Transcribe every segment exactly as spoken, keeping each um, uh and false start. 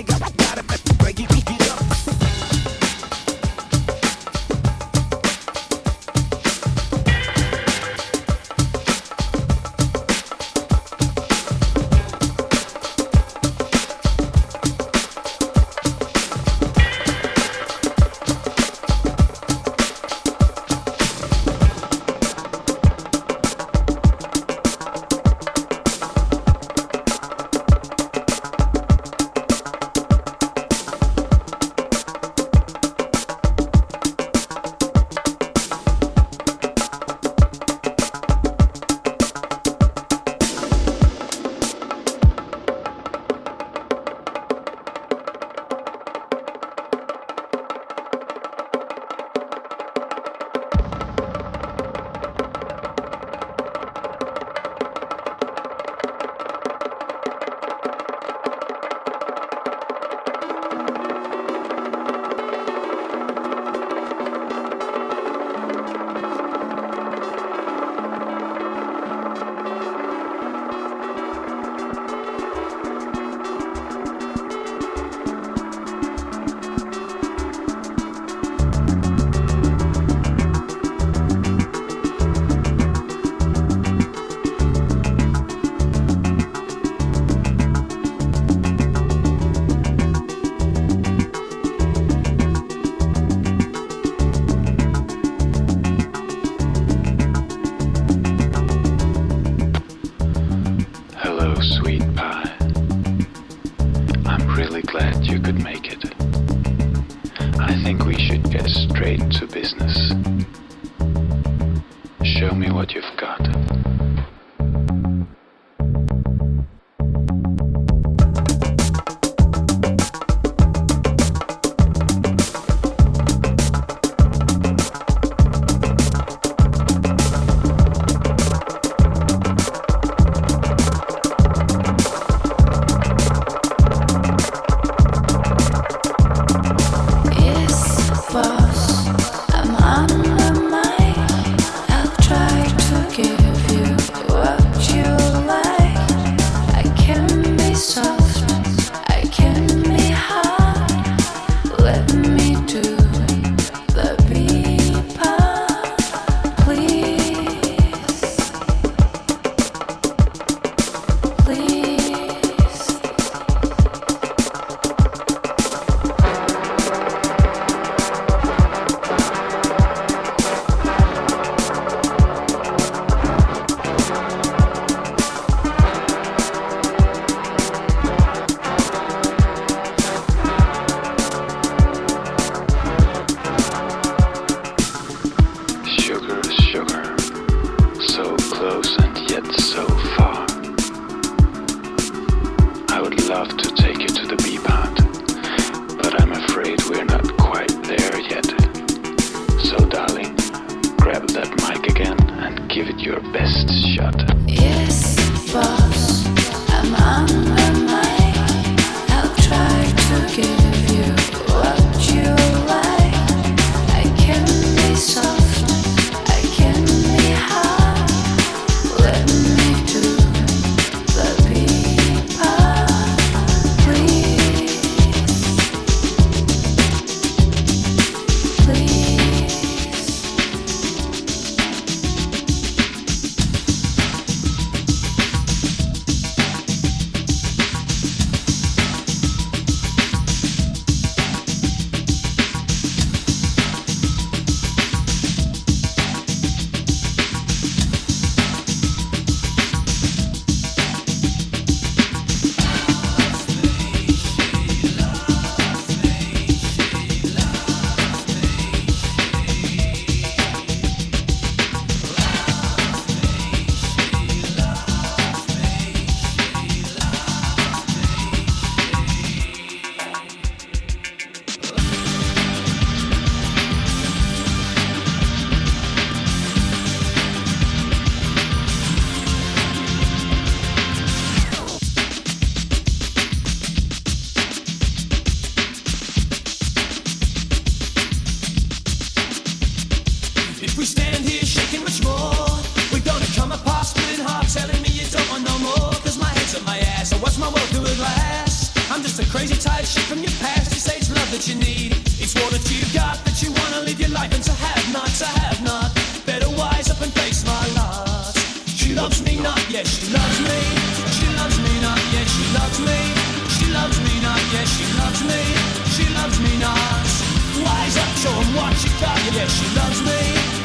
You gotta, gotta break it, break it up. Boss, I'm under my. I'll try to bad shit from your past. This ain't love that you need. It's what that you got that you wanna live your life and to have not, to have not. Better wise up and face my lot. She loves me not, yes, she loves me. She loves me not, yes, she loves me. She loves me not, yes, she loves me. She loves me not. Wise up, show 'em what you got. Yes, she loves me.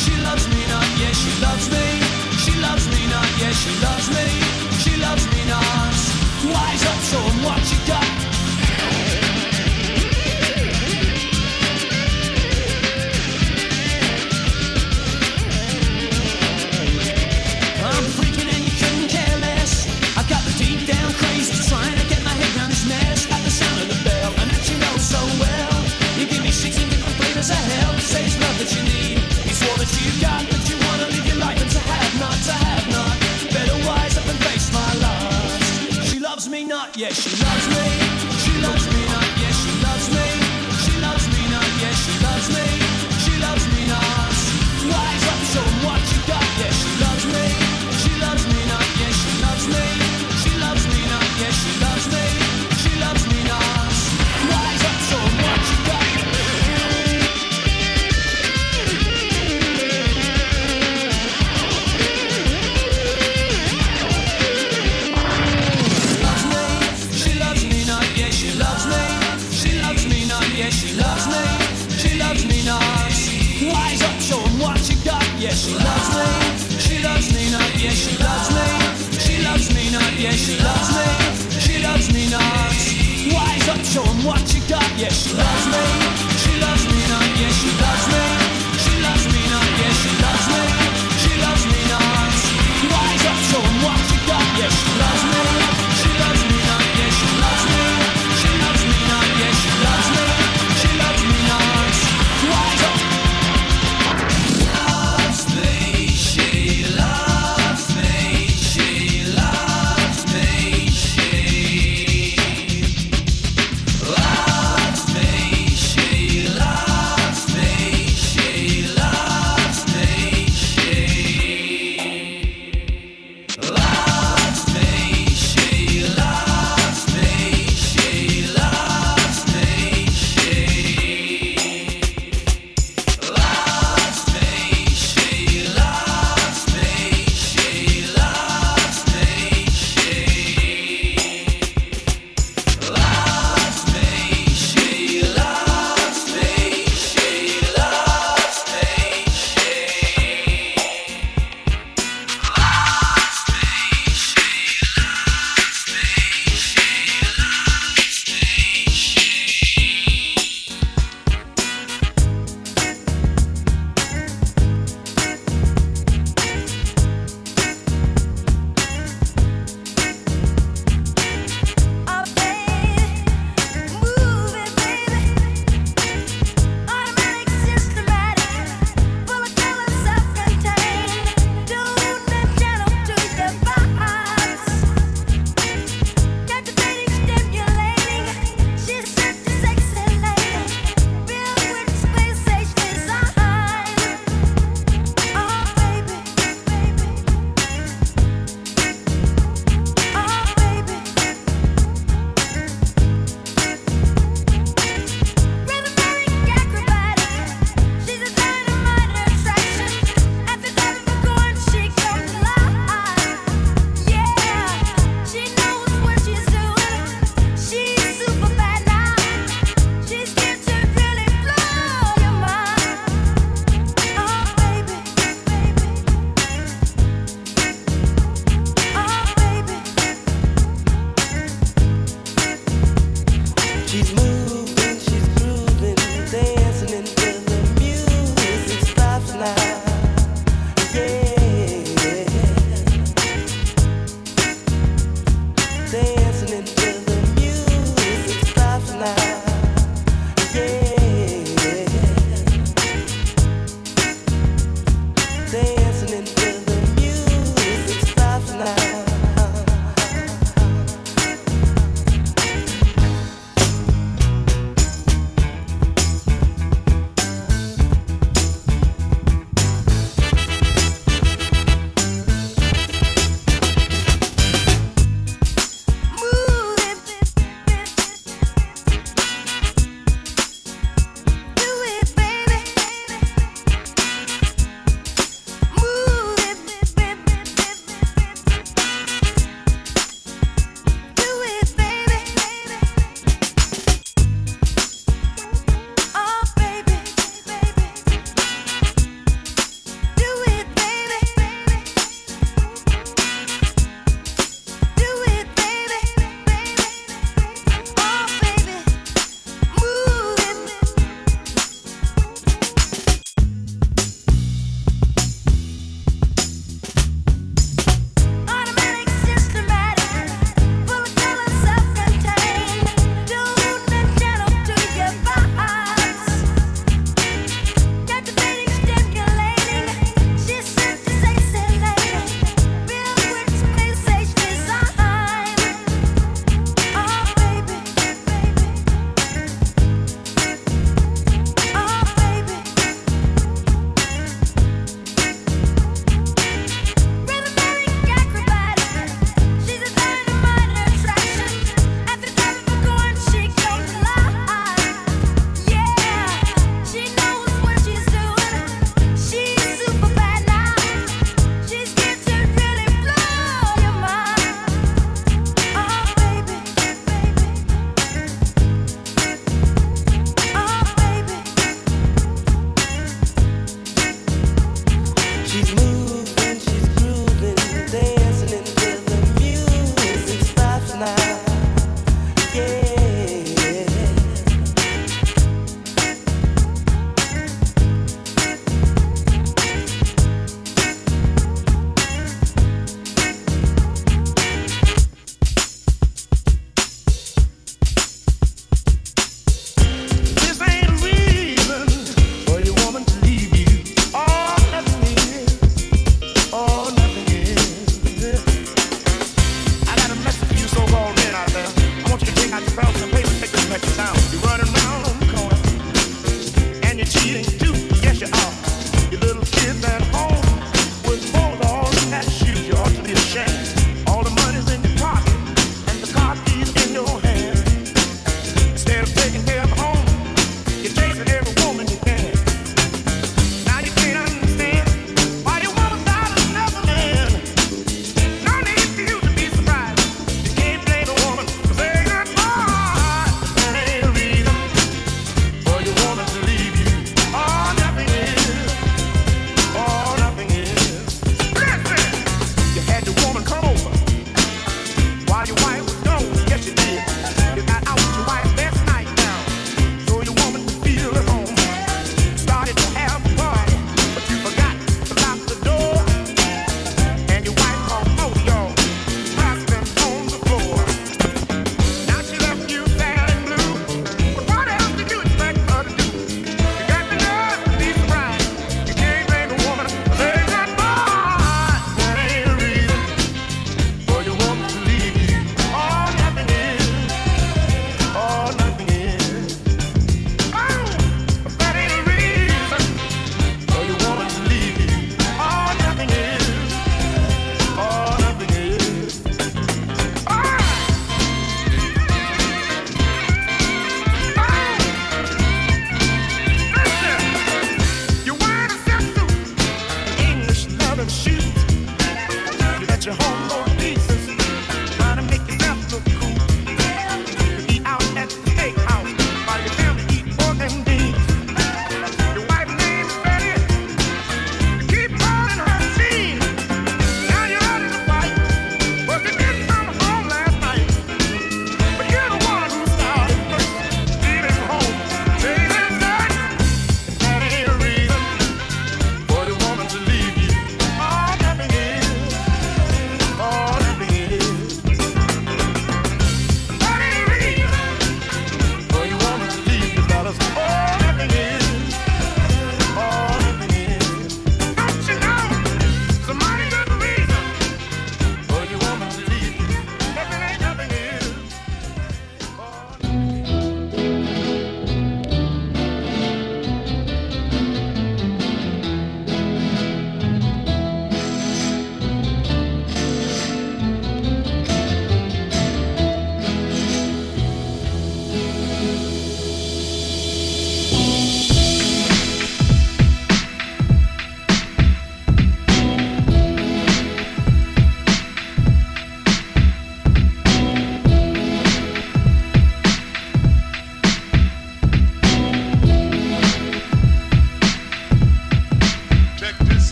She loves me not, yes, she loves me. She loves me not, yes, she loves me. She loves me not. Wise up, show 'em what you got. Yes, she loves me, she loves me not, yes, she loves me, she loves me not, yes, she loves me, she loves me not. Wise up, show 'em what you got, yes, she loves me, she loves me not, yes, she loves me, she loves me not, yes, she loves me, she loves me not. Wise up, show 'em what you got. Yes, she loves me, she loves me not, yes, she loves me, she loves me not, yes, she loves me, she loves me not. Wise up, show 'em what you got, yes, she loves me, she loves me not, yes, she loves me, she loves me not, yes, she loves me, she loves me not. Wise up, show 'em what you got, yes, she loves me, she loves me not, yes, she loves me, she loves me not, yes, she loves me, she loves me not. Wise up.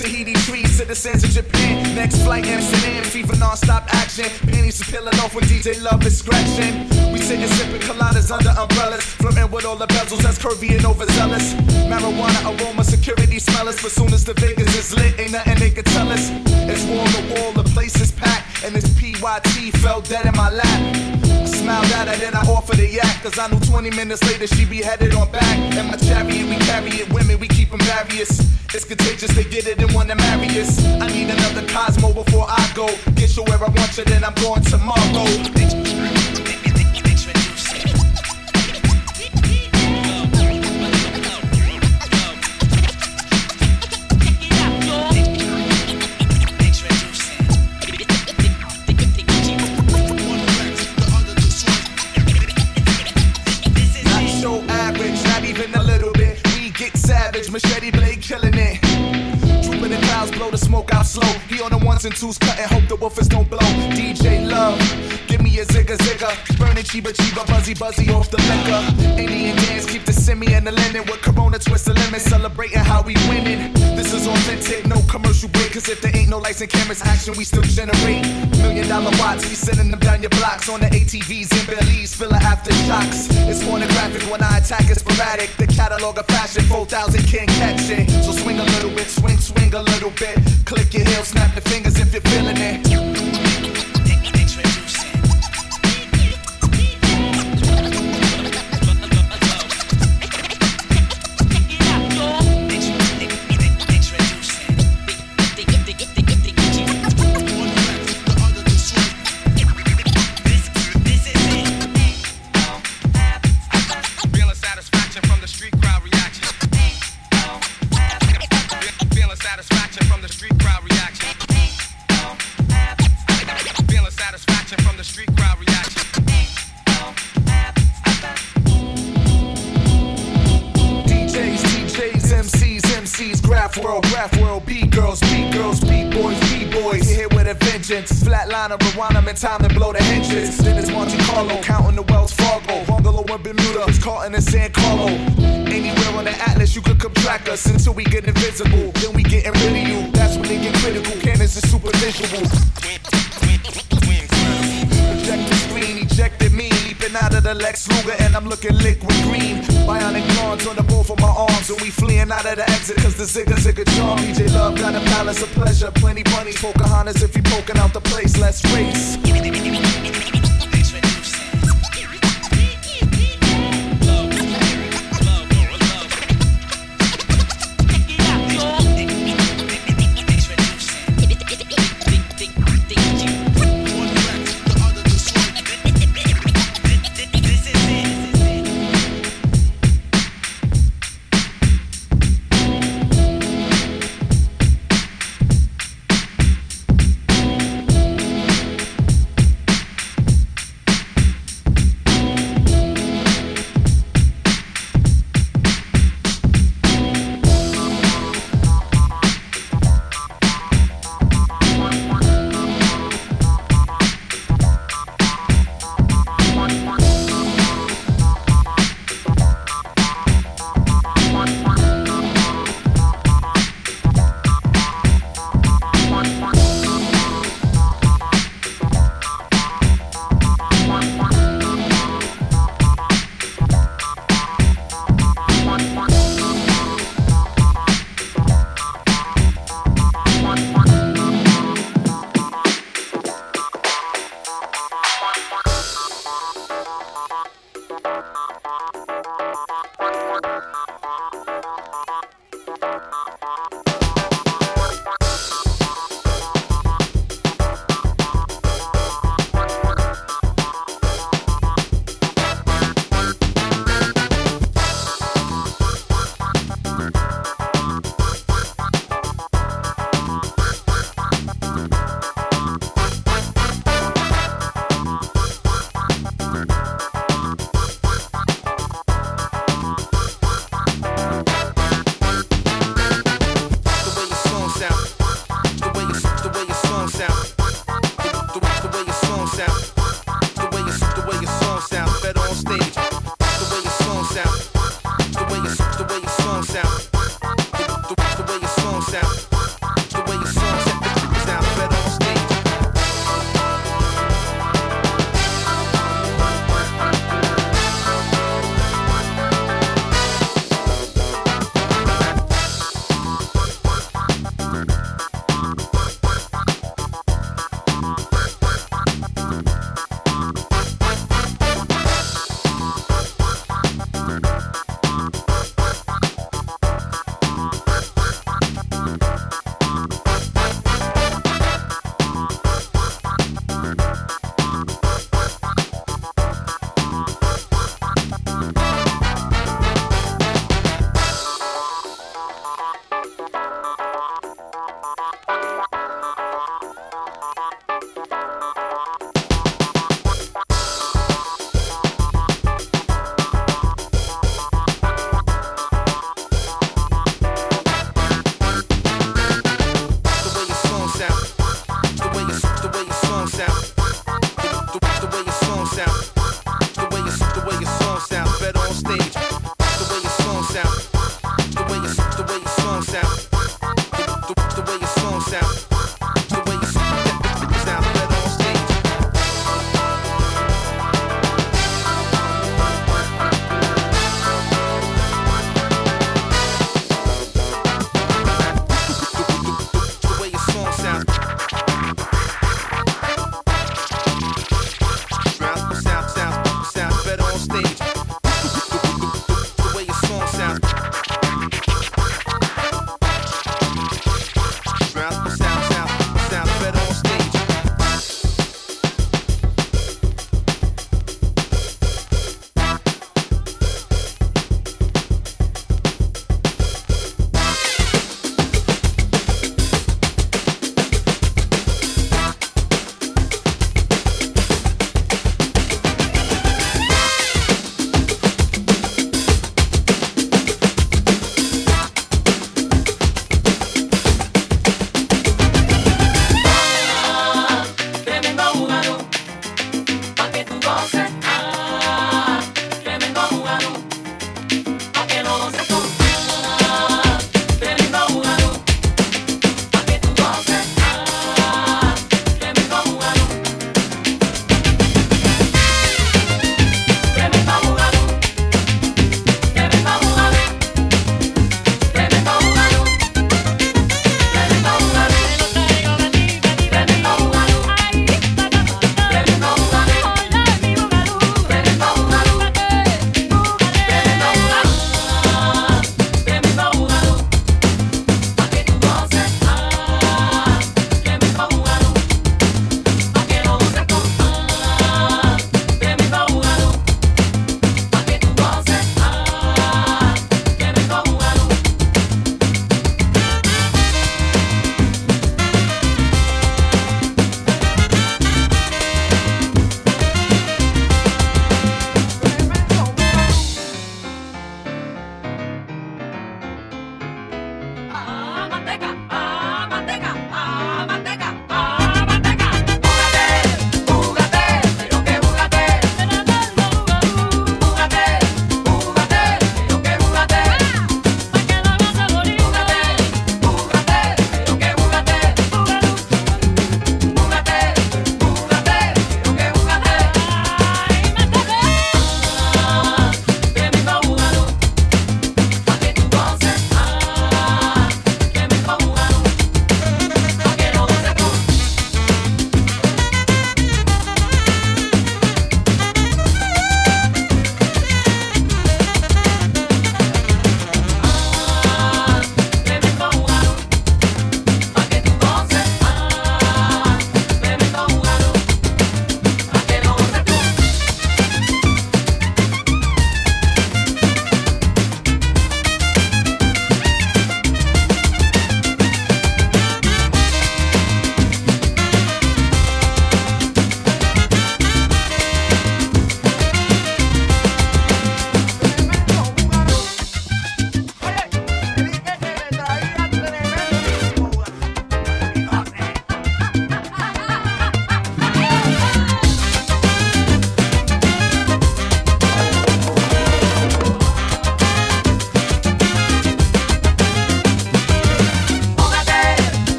Tahiti, Greece, citizens of Japan. Next flight, Amsterdam, fever, non-stop action. Panties are peeling off when D J Love is scratching. We sitting sipping coladas under umbrellas, flirting with all the bezels that's curvy and overzealous. Marijuana aroma, security smell us, but soon as the Vegas is lit, ain't nothing they can tell us. It's wall to wall, the place is packed, and this P Y T fell dead in my lap. Smiled at her, then I offered a yak, cause I knew twenty minutes later she'd be headed on back. And my chariot, we carry it, women, we keep them various. It's contagious, they get it and want to marry us. I need another Cosmo before I go. Get you where I want you, then I'm going tomorrow. Machete blade killing it. Drooping in clouds, blow the smoke out slow. He on the ones and twos, cutting, hope the woofers don't blow. D J Love, give me a zigga zigga. Burning chiba chiba, buzzy buzzy off the liquor. Indian dance, keep the semi and the linen. With Corona, twist the lemon, celebrating how we winning. This is authentic, no commercial break. Cause if there ain't no lights and cameras, action we still generate. Million dollar watts, we sending them down your blocks. On the A T Vs and Belize, filler aftershocks. It's pornographic when I attack, it's sporadic. The catalog of fashion, four thousand can't catch it. So swing a little bit, swing, swing a little bit. Click your heels, snap your fingers if you're feeling it. World, graph world, B-girls, B-girls, B-boys, B-boys. Here with a vengeance, flatline of Rwanda, in time to blow the engines. Then it's Monte Carlo, counting the Wells Fargo. Bungalow in Bermuda, it's Carlton in San Carlo. Anywhere on the atlas, you could come track us until we get invisible. Then we getting rid of you, that's when they get critical. Cannons is super visual. Project the screen, ejected me, leaping out of the Lex Luger, and I'm looking liquid green. Bionic arms on the both of my arms, and we fleeing out of the exit, cause the zigga zigga charm. D J Love got a balance of pleasure, plenty bunnies, Pocahontas if you poking out the place, let's race.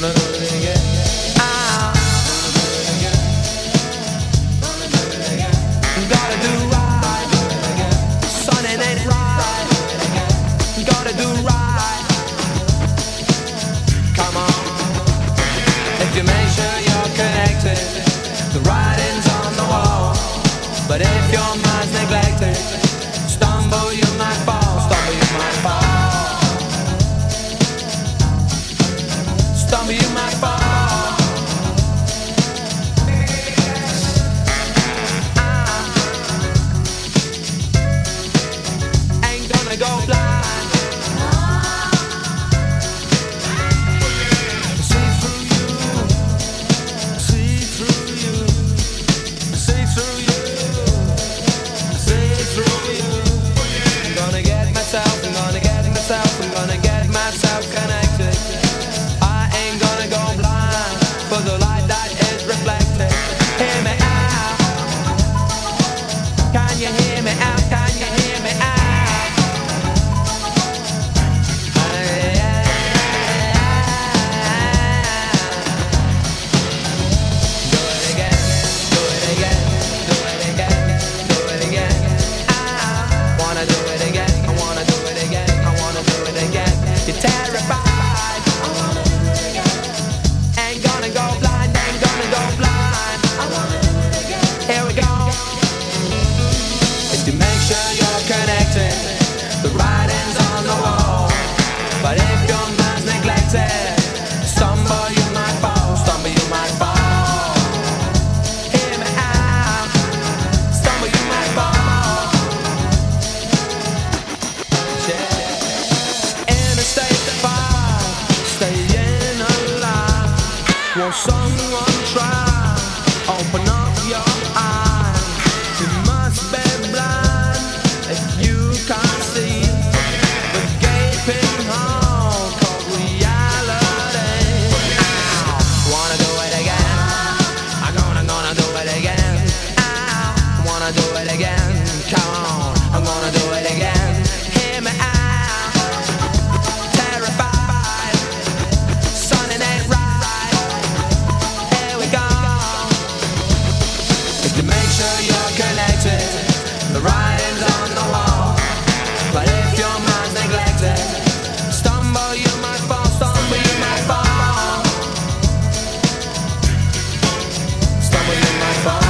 gonna do it again. Ah, gotta do right, son, it ain't right. Gotta do right. Come on, if you make sure you're connected, the writing's on the wall. But if your mind's neglected, stumble, you might fall. Stumble, you might fall. Stumble, you might fall. I ain't gonna go blind. See through you, see through you, see through you, see through you. I'm gonna get myself, I'm gonna get myself, I'm gonna get myself connected. Someone try, open up your eyes. You must be blind if you can't see the gaping hole called reality. I wanna do it again. I'm gonna, gonna do it again. I wanna do it again. Come on, I'm gonna do it again. Hear me out. Terrified, son, it ain't right. The writing's on the wall, but if your mind's neglected, stumble, you might fall. Stumble, you might fall. Stumble, you might fall.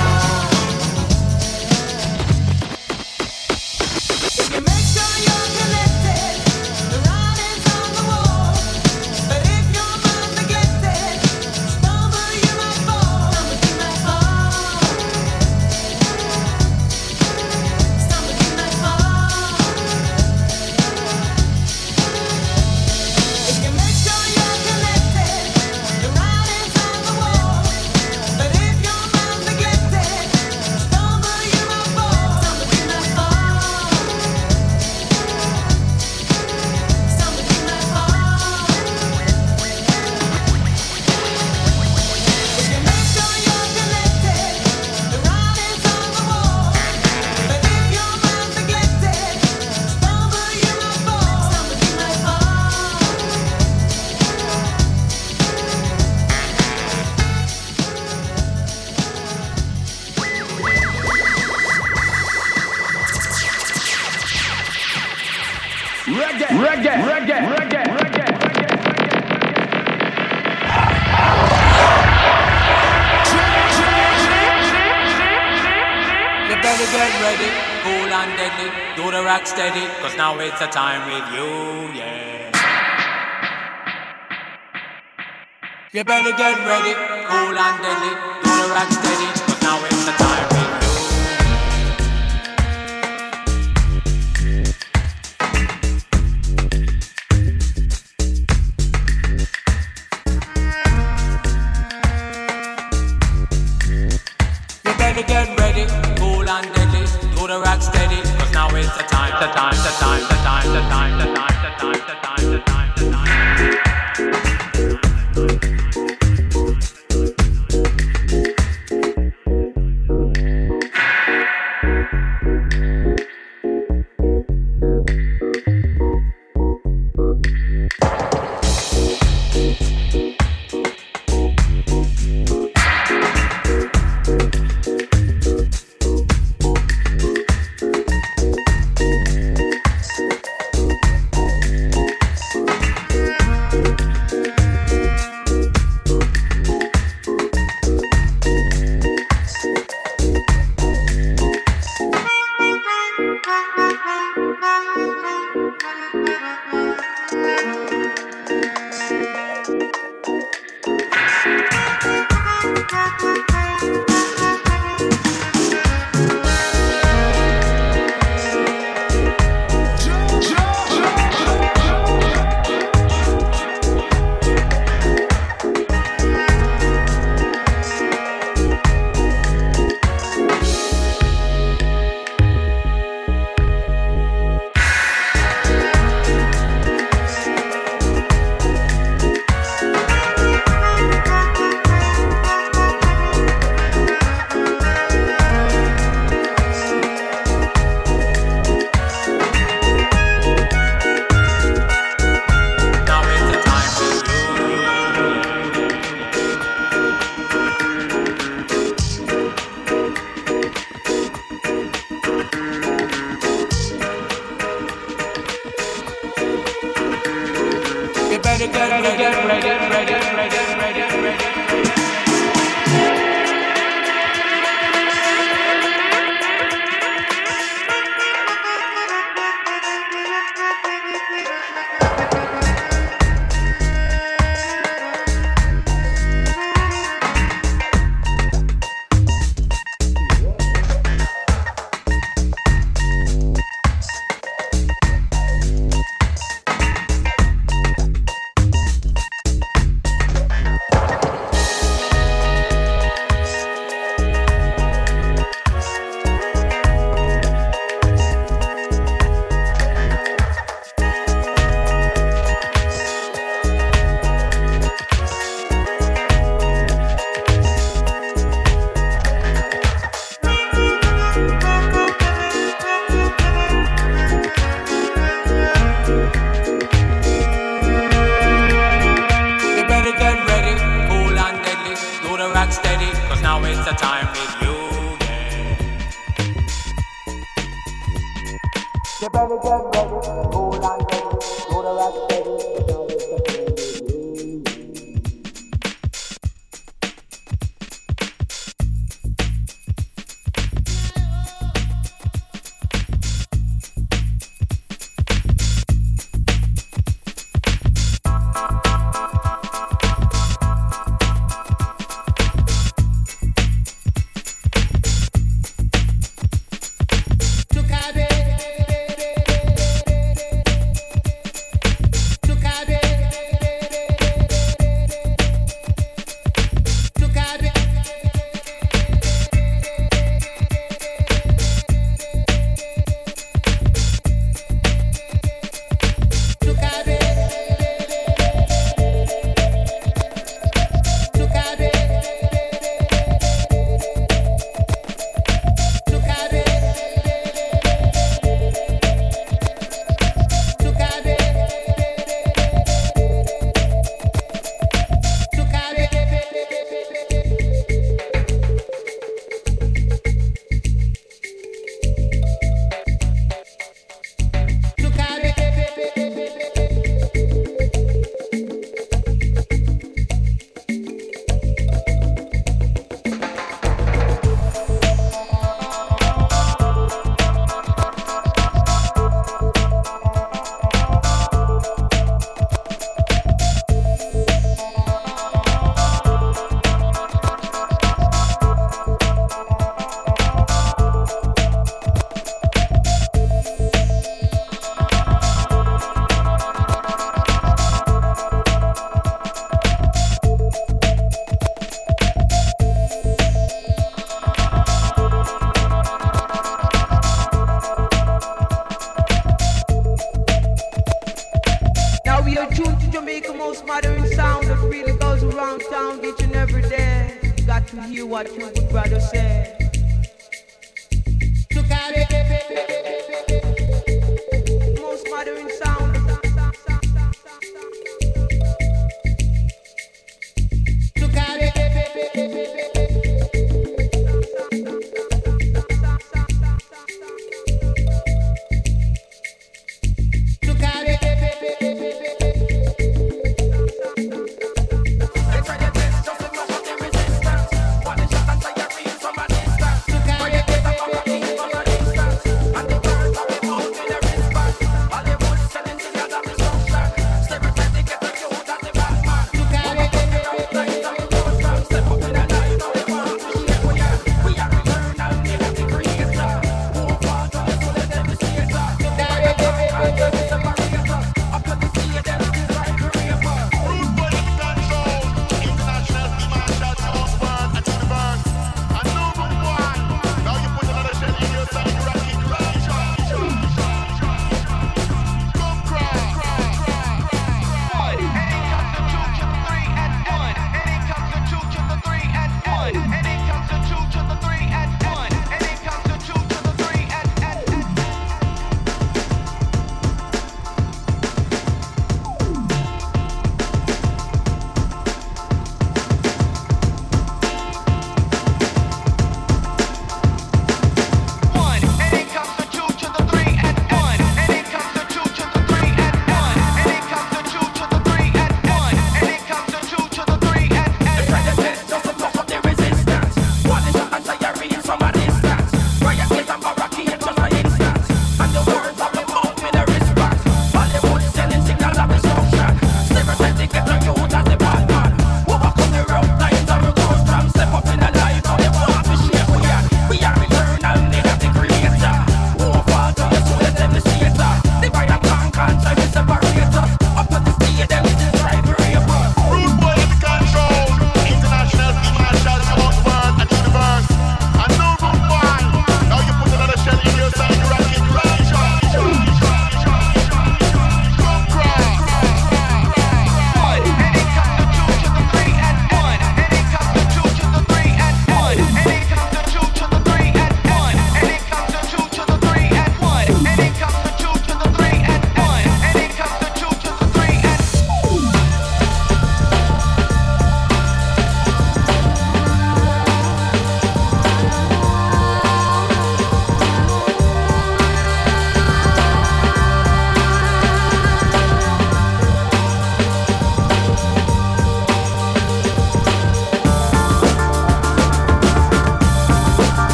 If you make sure you're connected, the writing's on the wall, but if your mind's neglected, stumble, you might fall. Stumble, you might fall. Reggae, reggae, reggae, reggae, reggae, reggae, reggae. You better get ready, cool and deadly, do the rock steady, 'cause now it's the time with you, yeah. You better get ready, cool and deadly, do the rock steady, 'cause now it's the time with you. I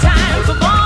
time for fun.